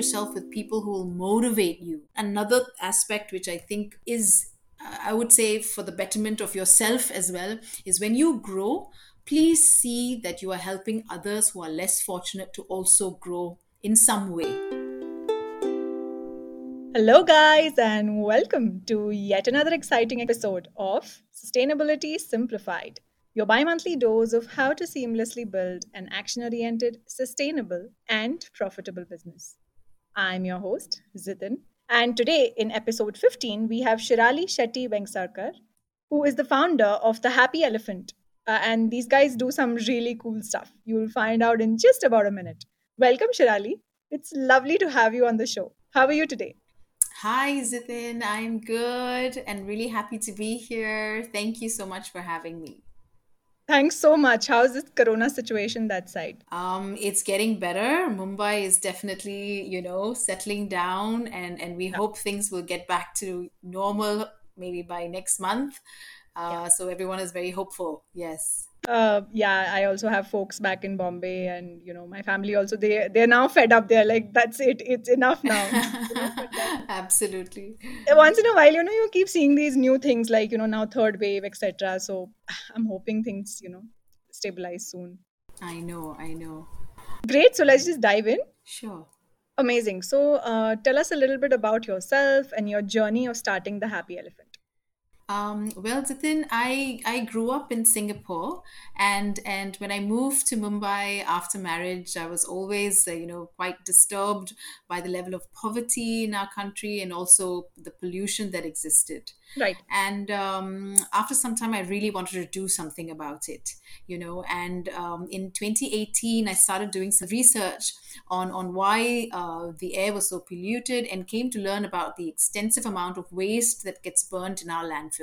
yourself with people who will motivate you. Another aspect which I think is, I would say, for the betterment of yourself as well, is when you grow, please see that you are helping others who are less fortunate to also grow in some way. Hello guys, and welcome to yet another exciting episode of Sustainability Simplified, your bi-monthly dose of how to seamlessly build an action-oriented, sustainable and profitable business. I'm your host, Zitin, and today in episode 15, we have Shirali Shetty Vengsarkar, who is the founder of The Happy Elephant. And these guys do some really cool stuff. You'll find out in just about a minute. Welcome, Shirali. It's lovely to have you on the show. How are you today? Hi, Zitin. I'm good and really happy to be here. Thank you so much for having me. Thanks so much. How's this corona situation that side? It's getting better. Mumbai is definitely, settling down, and we hope things will get back to normal maybe by next month. So everyone is very hopeful. Yes. I also have folks back in Bombay, and my family also. They're now fed up. They're like, that's it. It's enough now. Absolutely. Once in a while, you keep seeing these new things like now third wave, etc. So I'm hoping things stabilize soon. I know. Great. So let's just dive in. Sure. Amazing. So tell us a little bit about yourself and your journey of starting The Happy Elephant. Zitin, I grew up in Singapore, and when I moved to Mumbai after marriage, I was always, quite disturbed by the level of poverty in our country and also the pollution that existed. Right. And after some time, I really wanted to do something about it, and in 2018, I started doing some research on why the air was so polluted, and came to learn about the extensive amount of waste that gets burned in our landfill.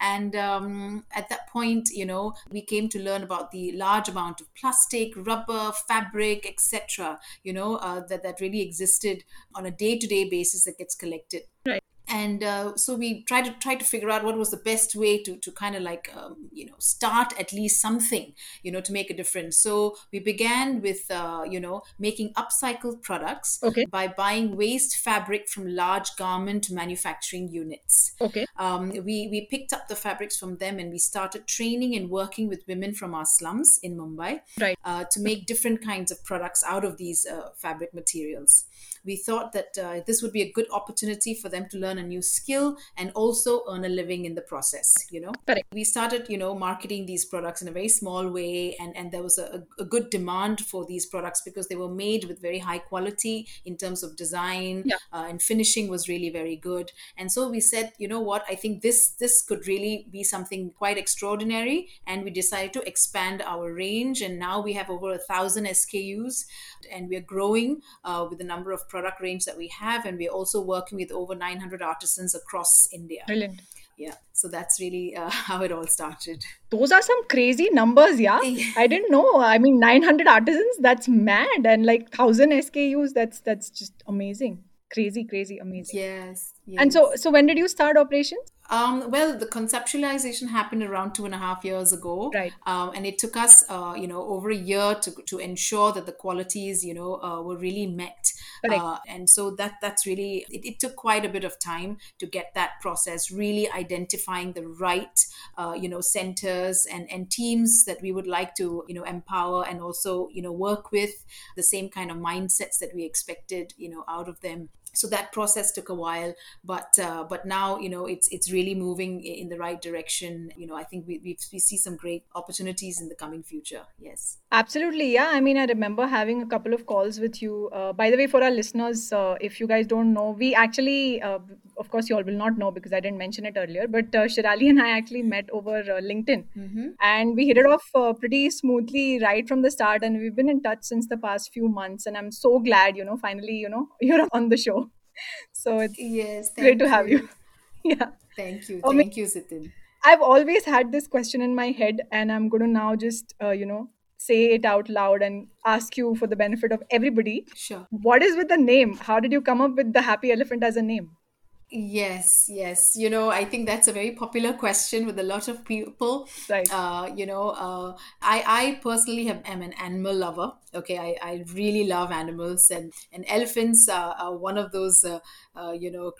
And at that point, we came to learn about the large amount of plastic, rubber, fabric, etc., that really existed on a day-to-day basis that gets collected. Right. And so we tried to figure out what was the best way to kind of like, start at least something, to make a difference. So we began with, making upcycled products by buying waste fabric from large garment manufacturing units. Okay. We picked up the fabrics from them, and we started training and working with women from our slums in Mumbai to make different kinds of products out of these fabric materials. We thought that this would be a good opportunity for them to learn a new skill and also earn a living in the process, Correct. We started, marketing these products in a very small way, and there was a good demand for these products because they were made with very high quality in terms of design, and finishing was really very good. And so we said, I think this could really be something quite extraordinary, and we decided to expand our range, and now we have over 1,000 SKUs, and we are growing with the number of product range that we have, and we're also working with over 900 artisans across India. Brilliant. Yeah, so that's really how it all started. Those are some crazy numbers, yeah. I didn't know. 900 artisans, that's mad. And 1,000 SKUs, that's just amazing. Crazy, amazing. Yes. And so when did you start operations? The conceptualization happened around 2.5 years ago. Right. And it took us, over a year to ensure that the qualities, were really met. Correct. And so that's really, it took quite a bit of time to get that process, really identifying the right, centers and teams that we would like to, empower, and also, work with the same kind of mindsets that we expected, out of them. So that process took a while, but now it's really moving in the right direction. I think we see some great opportunities in the coming future. Yes, absolutely. Yeah, I remember having a couple of calls with you. By the way, for our listeners, if you guys don't know, we actually, of course, you all will not know because I didn't mention it earlier. But Shirali and I actually met over LinkedIn, and we hit it off pretty smoothly right from the start. And we've been in touch since the past few months, and I'm so glad, finally, you're on the show. So it's great to have you. Yeah. Thank you. Thank you, Zitin. I've always had this question in my head, and I'm going to now just, say it out loud and ask you for the benefit of everybody. Sure. What is with the name? How did you come up with The Happy Elephant as a name? Yes. You know, I think that's a very popular question with a lot of people. Right. I personally am an animal lover. Okay, I really love animals, and elephants are one of those,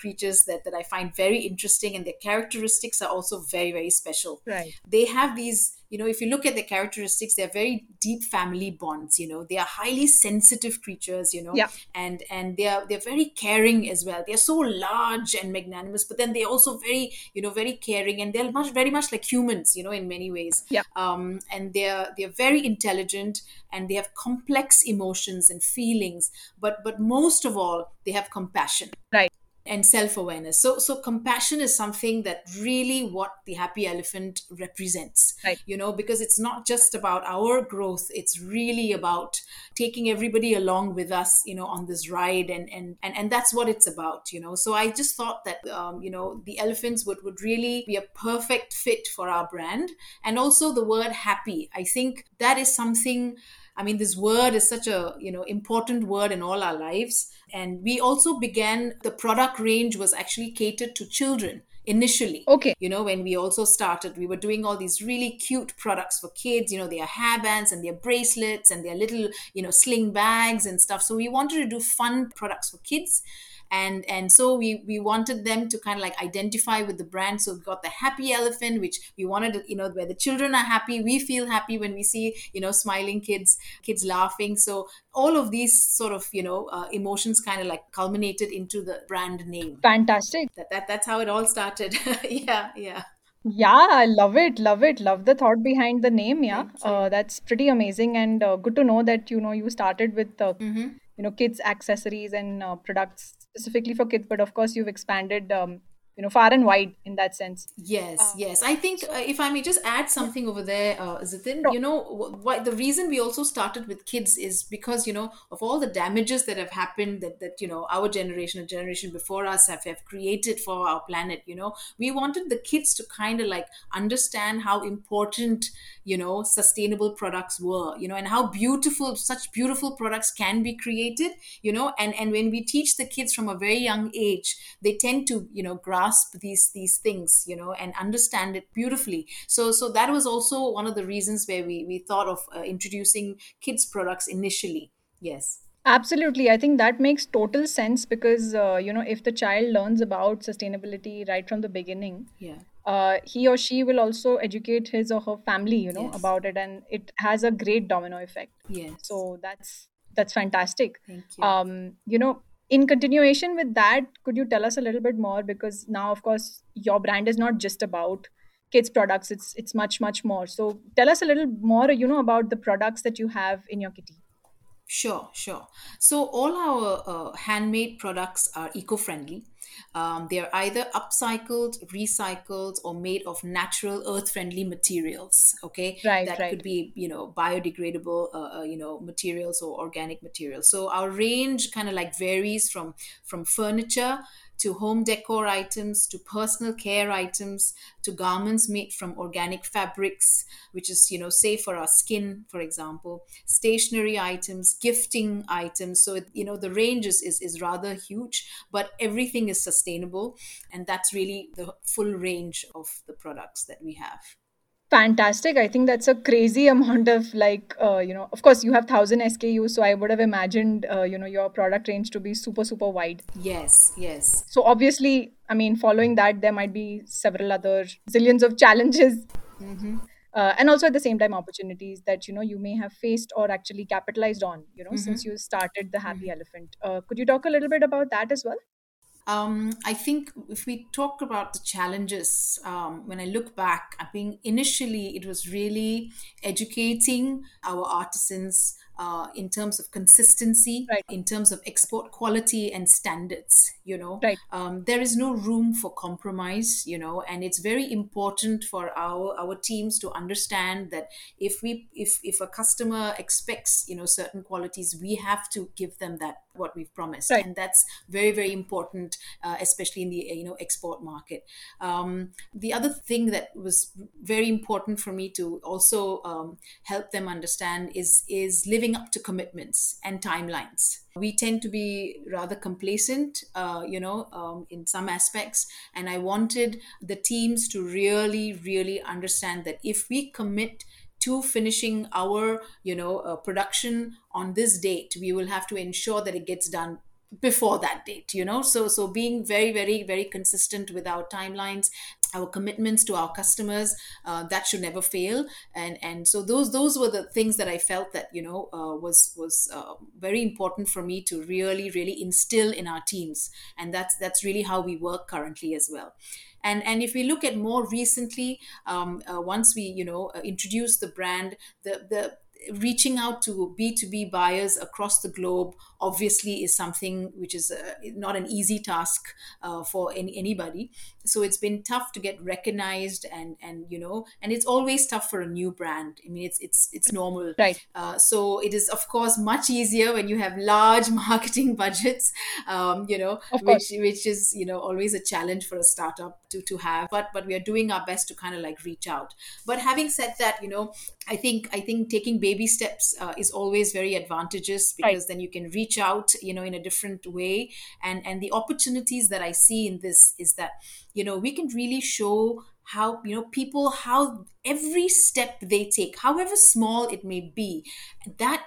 creatures that I find very interesting, and their characteristics are also very, very special. Right. They have these, if you look at the characteristics, they're very deep family bonds. They are highly sensitive creatures, and they're very caring as well. They're so large and magnanimous, but then they're also very, very caring, and they're very much like humans, in many ways. Yeah. And they're very intelligent, and they have complex emotions and feelings, but most of all, they have compassion. Right. And self-awareness. So compassion is something that really what the Happy Elephant represents, right. Because it's not just about our growth. It's really about taking everybody along with us, on this ride. And that's what it's about, So I just thought that, the elephants would really be a perfect fit for our brand. And also the word happy. I think that is something... I mean, this word is such a, important word in all our lives. And we also began, the product range was actually catered to children initially. Okay. When we also started, we were doing all these really cute products for kids, their hairbands and their bracelets and their little, sling bags and stuff. So we wanted to do fun products for kids. And so we wanted them to kind of like identify with the brand. So we got the Happy Elephant, which we wanted, where the children are happy. We feel happy when we see, smiling kids laughing. So all of these sort of, emotions kind of like culminated into the brand name. Fantastic. That's how it all started. Yeah. Yeah, I love it. Love the thought behind the name. Yeah, that's pretty amazing. And good to know that, you started with kids accessories and products specifically for kids, but of course you've expanded far and wide in that sense. Yes. I think if I may just add something over there, Zitin, the reason we also started with kids is because, of all the damages that have happened that our generation and generation before us have created for our planet, we wanted the kids to kind of like understand how important, sustainable products were, and how beautiful, such beautiful products can be created, and when we teach the kids from a very young age, they tend to, grasp these things, and understand it beautifully. So that was also one of the reasons where we thought of introducing kids products initially. Yes. Absolutely. I think that makes total sense because, if the child learns about sustainability right from the beginning, he or she will also educate his or her family, yes. about it, and it has a great domino effect. Yes. So that's fantastic. Thank you. In continuation with that, could you tell us a little bit more? Because now, of course, your brand is not just about kids' products. It's much, much more. So tell us a little more, about the products that you have in your kitty. Sure. So all our handmade products are eco-friendly. They are either upcycled, recycled, or made of natural earth-friendly materials. Okay, right, that could be biodegradable, materials or organic materials. So our range kind of like varies from furniture to home decor items, to personal care items, to garments made from organic fabrics, which is, safe for our skin, for example, stationery items, gifting items. So, the range is rather huge, but everything is sustainable. And that's really the full range of the products that we have. Fantastic. I think that's a crazy amount of of course you have 1,000 SKUs. So I would have imagined, your product range to be super, super wide. Yes. So obviously, I mean, following that, there might be several other zillions of challenges. Mm-hmm. And also at the same time, opportunities that, you may have faced or actually capitalized on, since you started the Happy Elephant. Could you talk a little bit about that as well? I think if we talk about the challenges, when I look back, I think initially it was really educating our artisans in terms of consistency, right. in terms of export quality and standards, right. There is no room for compromise, and it's very important for our teams to understand that if a customer expects, certain qualities, we have to give them that what we've promised, right. and that's very, very important, especially in the export market. The other thing that was very important for me to also help them understand is living living up to commitments and timelines. We tend to be rather complacent, in some aspects. And I wanted the teams to really, really understand that if we commit to finishing our, production on this date, we will have to ensure that it gets done before that date, So being very, very, very consistent with our timelines, our commitments to our customers, that should never fail. And so those were the things that I felt that, was very important for me to really, really instill in our teams. And that's really how we work currently as well. And if we look at more recently, once we, introduced the brand, the reaching out to B2B buyers across the globe obviously is something which is not an easy task for anybody. So it's been tough to get recognized and it's always tough for a new brand. I mean, it's normal. Right. So it is, of course, much easier when you have large marketing budgets, which is, always a challenge for a startup to have. But we are doing our best to kind of like reach out. But having said that, I think taking baby steps is always very advantageous, because then you can reach out, in a different way. And the opportunities that I see in this is that, we can really show how, people, how every step they take, however small it may be, that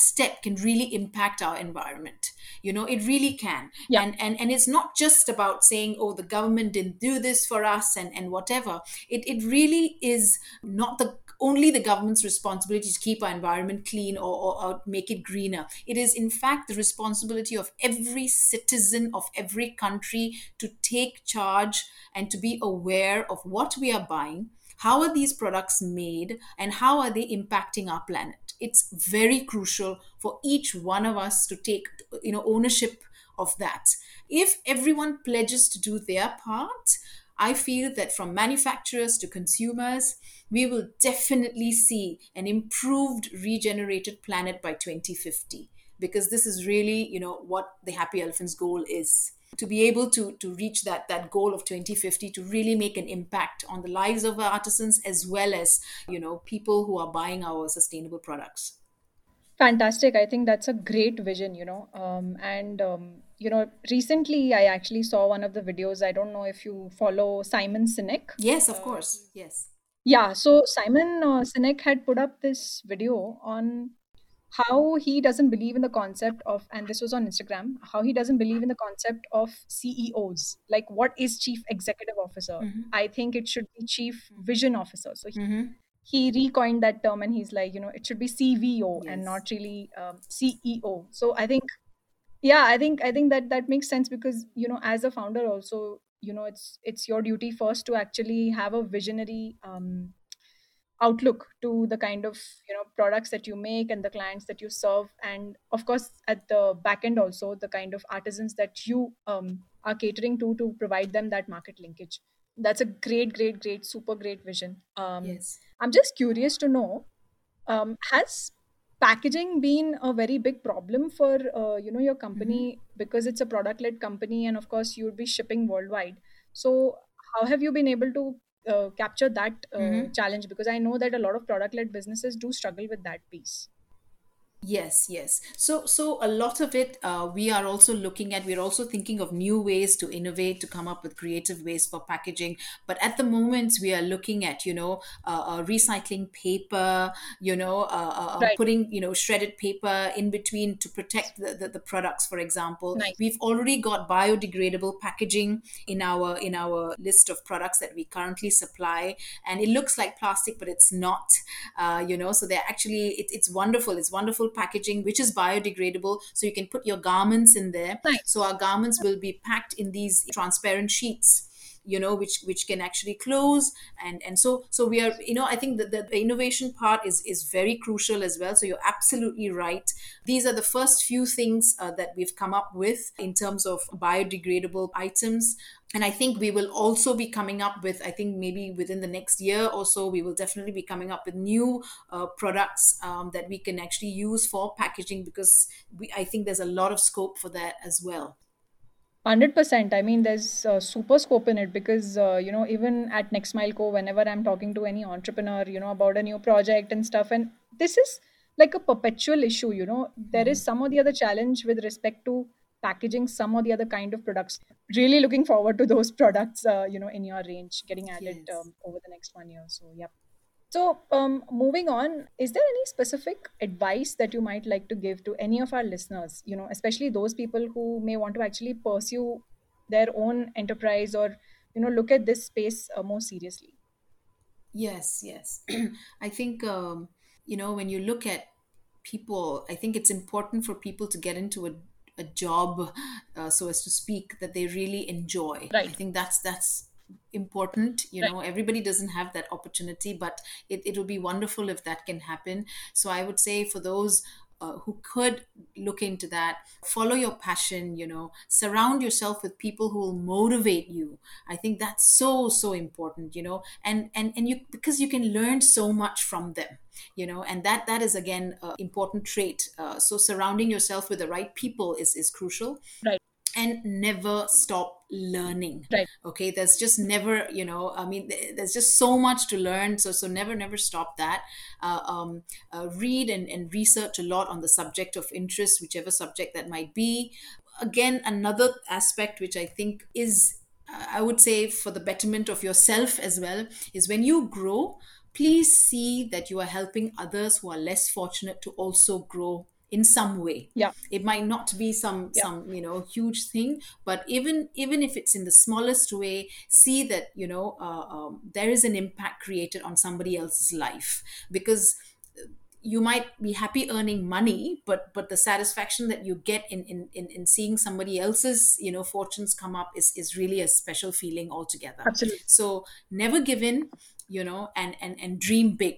step can really impact our environment. It really can. Yeah. And it's not just about saying, oh, the government didn't do this for us and whatever. It really is not only the government's responsibility to keep our environment clean or make it greener. It is, in fact, the responsibility of every citizen of every country to take charge and to be aware of what we are buying, how are these products made, and how are they impacting our planet. It's very crucial for each one of us to take, ownership of that. If everyone pledges to do their part, I feel that from manufacturers to consumers, we will definitely see an improved, regenerated planet by 2050, because this is really, what the Happy Elephant's goal is, to be able to reach that goal of 2050, to really make an impact on the lives of our artisans as well as, people who are buying our sustainable products. Fantastic. I think that's a great vision, recently I actually saw one of the videos. I don't know if you follow Simon Sinek. Yes, of course. Yes. Yeah. So Simon Sinek had put up this video on how he doesn't believe in the concept of, and this was on Instagram, how he doesn't believe in the concept of CEOs. Like, what is chief executive officer? Mm-hmm. I think it should be chief vision officer. So he recoined that term, and he's like, it should be CVO and not really CEO. So I think, I think that makes sense, because, as a founder also, it's your duty first to actually have a visionary outlook to the kind of, products that you make and the clients that you serve. And of course, at the back end also, the kind of artisans that you are catering to provide them that market linkage. That's a great, super great vision. Yes. I'm just curious to know, has packaging been a very big problem for, your company, because it's a product-led company, and of course you would be shipping worldwide. So how have you been able to capture that challenge? Because I know that a lot of product-led businesses do struggle with that piece. Yes. So a lot of it, we're also thinking of new ways to innovate, to come up with creative ways for packaging. But at the moment, we are looking at, recycling paper, putting, shredded paper in between to protect the products, for example. Nice. We've already got biodegradable packaging in our list of products that we currently supply. And it looks like plastic, but it's not, so they're actually, it's wonderful packaging which is biodegradable, so you can put your garments in there. Right. So our garments will be packed in these transparent sheets, which can actually close, and so we are, I think that the innovation part is very crucial as well. So you're absolutely right. These are the first few things that we've come up with in terms of biodegradable items. And I think we will also be coming up with, I think maybe within the next year or so, we will definitely be coming up with new products that we can actually use for packaging, because I think there's a lot of scope for that as well. 100%. I mean, there's super scope in it, because, even at Next Mile Co, whenever I'm talking to any entrepreneur, about a new project and stuff, and this is like a perpetual issue, you know. There is some or the other challenge with respect to packaging some or the other kind of products. Really looking forward to those products, you know, in your range getting added over the next 1 year. So, yep. So moving on, is there any specific advice that you might like to give to any of our listeners, you know, especially those people who may want to actually pursue their own enterprise or, you know, look at this space more seriously? Yes. I think, you know, when you look at people, I think it's important for people to get into a job, so as to speak, that they really enjoy. Right. I think that's important, you know, everybody doesn't have that opportunity, but it would be wonderful if that can happen. So I would say for those who could look into that, follow your passion, you know, surround yourself with people who will motivate you. I think that's so important, you know, and you, because you can learn so much from them, you know, and that is again an important trait. So surrounding yourself with the right people is crucial. Right. And never stop learning. Right. Okay. There's just never, you know, I mean, there's just so much to learn. So never stop that. Read and research a lot on the subject of interest, whichever subject that might be. Again, another aspect which I think is, I would say, for the betterment of yourself as well, is when you grow, please see that you are helping others who are less fortunate to also grow in some way. Yeah. It might not be some, you know, huge thing, but even if it's in the smallest way, see that, you know, there is an impact created on somebody else's life, because you might be happy earning money, but the satisfaction that you get in seeing somebody else's, you know, fortunes come up is really a special feeling altogether. Absolutely. So never give in, you know, and dream big.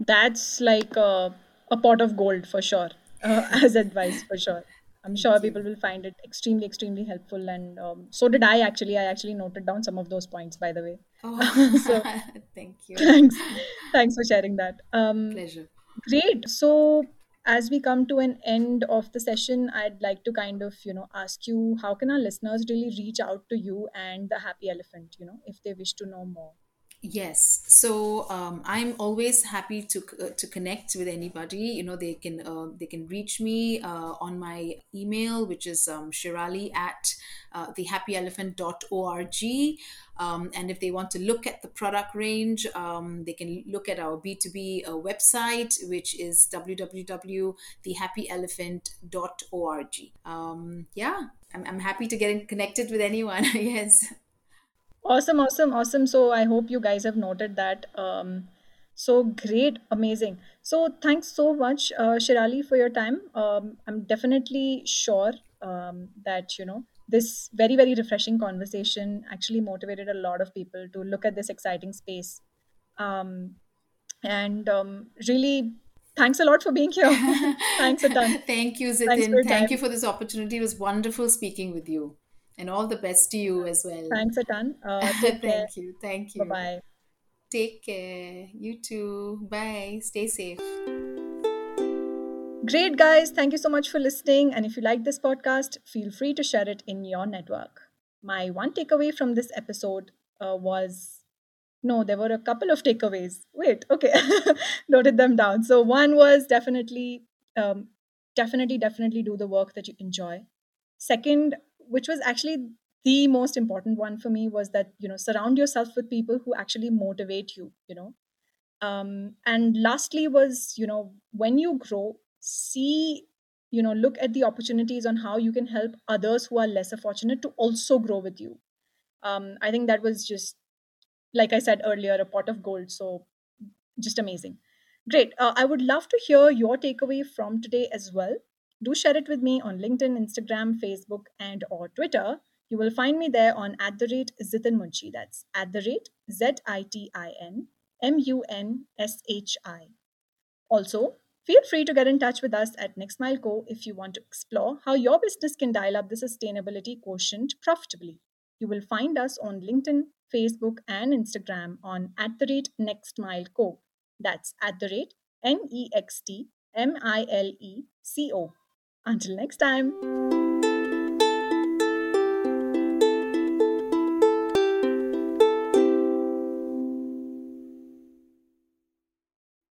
That's like a pot of gold for sure. As advice for sure. I'm sure people will find it extremely, extremely helpful. And so did I actually. I actually noted down some of those points, by the way. Oh, so, thank you. Thanks for sharing that. Pleasure. Great. So as we come to an end of the session, I'd like to kind of, you know, ask you, how can our listeners really reach out to you and The Happy Elephant, you know, if they wish to know more? Yes. So I'm always happy to connect with anybody. You know, they can reach me on my email, which is shirali@thehappyelephant.org. And if they want to look at the product range, they can look at our B2B website, which is www.thehappyelephant.org. I'm happy to get connected with anyone. Yes. Awesome. So I hope you guys have noted that. So great, amazing. So thanks so much, Shirali, for your time. I'm definitely sure that, you know, this very, very refreshing conversation actually motivated a lot of people to look at this exciting space. Really, thanks a lot for being here. Thanks a ton. Thank you, Zitin. Thank you for this opportunity. It was wonderful speaking with you. And all the best to you as well. Thanks a ton. Thank you. Bye-bye. Take care. You too. Bye. Stay safe. Great, guys. Thank you so much for listening. And if you like this podcast, feel free to share it in your network. My one takeaway from this episode there were a couple of takeaways. Wait, okay. Noted them down. So one was definitely do the work that you enjoy. Second, which was actually the most important one for me, was that, you know, surround yourself with people who actually motivate you, you know. And lastly was, you know, when you grow, see, you know, look at the opportunities on how you can help others who are lesser fortunate to also grow with you. I think that was just, like I said earlier, a pot of gold. So just amazing. Great. I would love to hear your takeaway from today as well. Do share it with me on LinkedIn, Instagram, Facebook, and or Twitter. You will find me there on @ZitinMunshi. That's @ZitinMunshi. Also, feel free to get in touch with us at Next Mile Co. if you want to explore how your business can dial up the sustainability quotient profitably. You will find us on LinkedIn, Facebook, and Instagram on @NextMileCo. That's @NextMileCo. Until next time.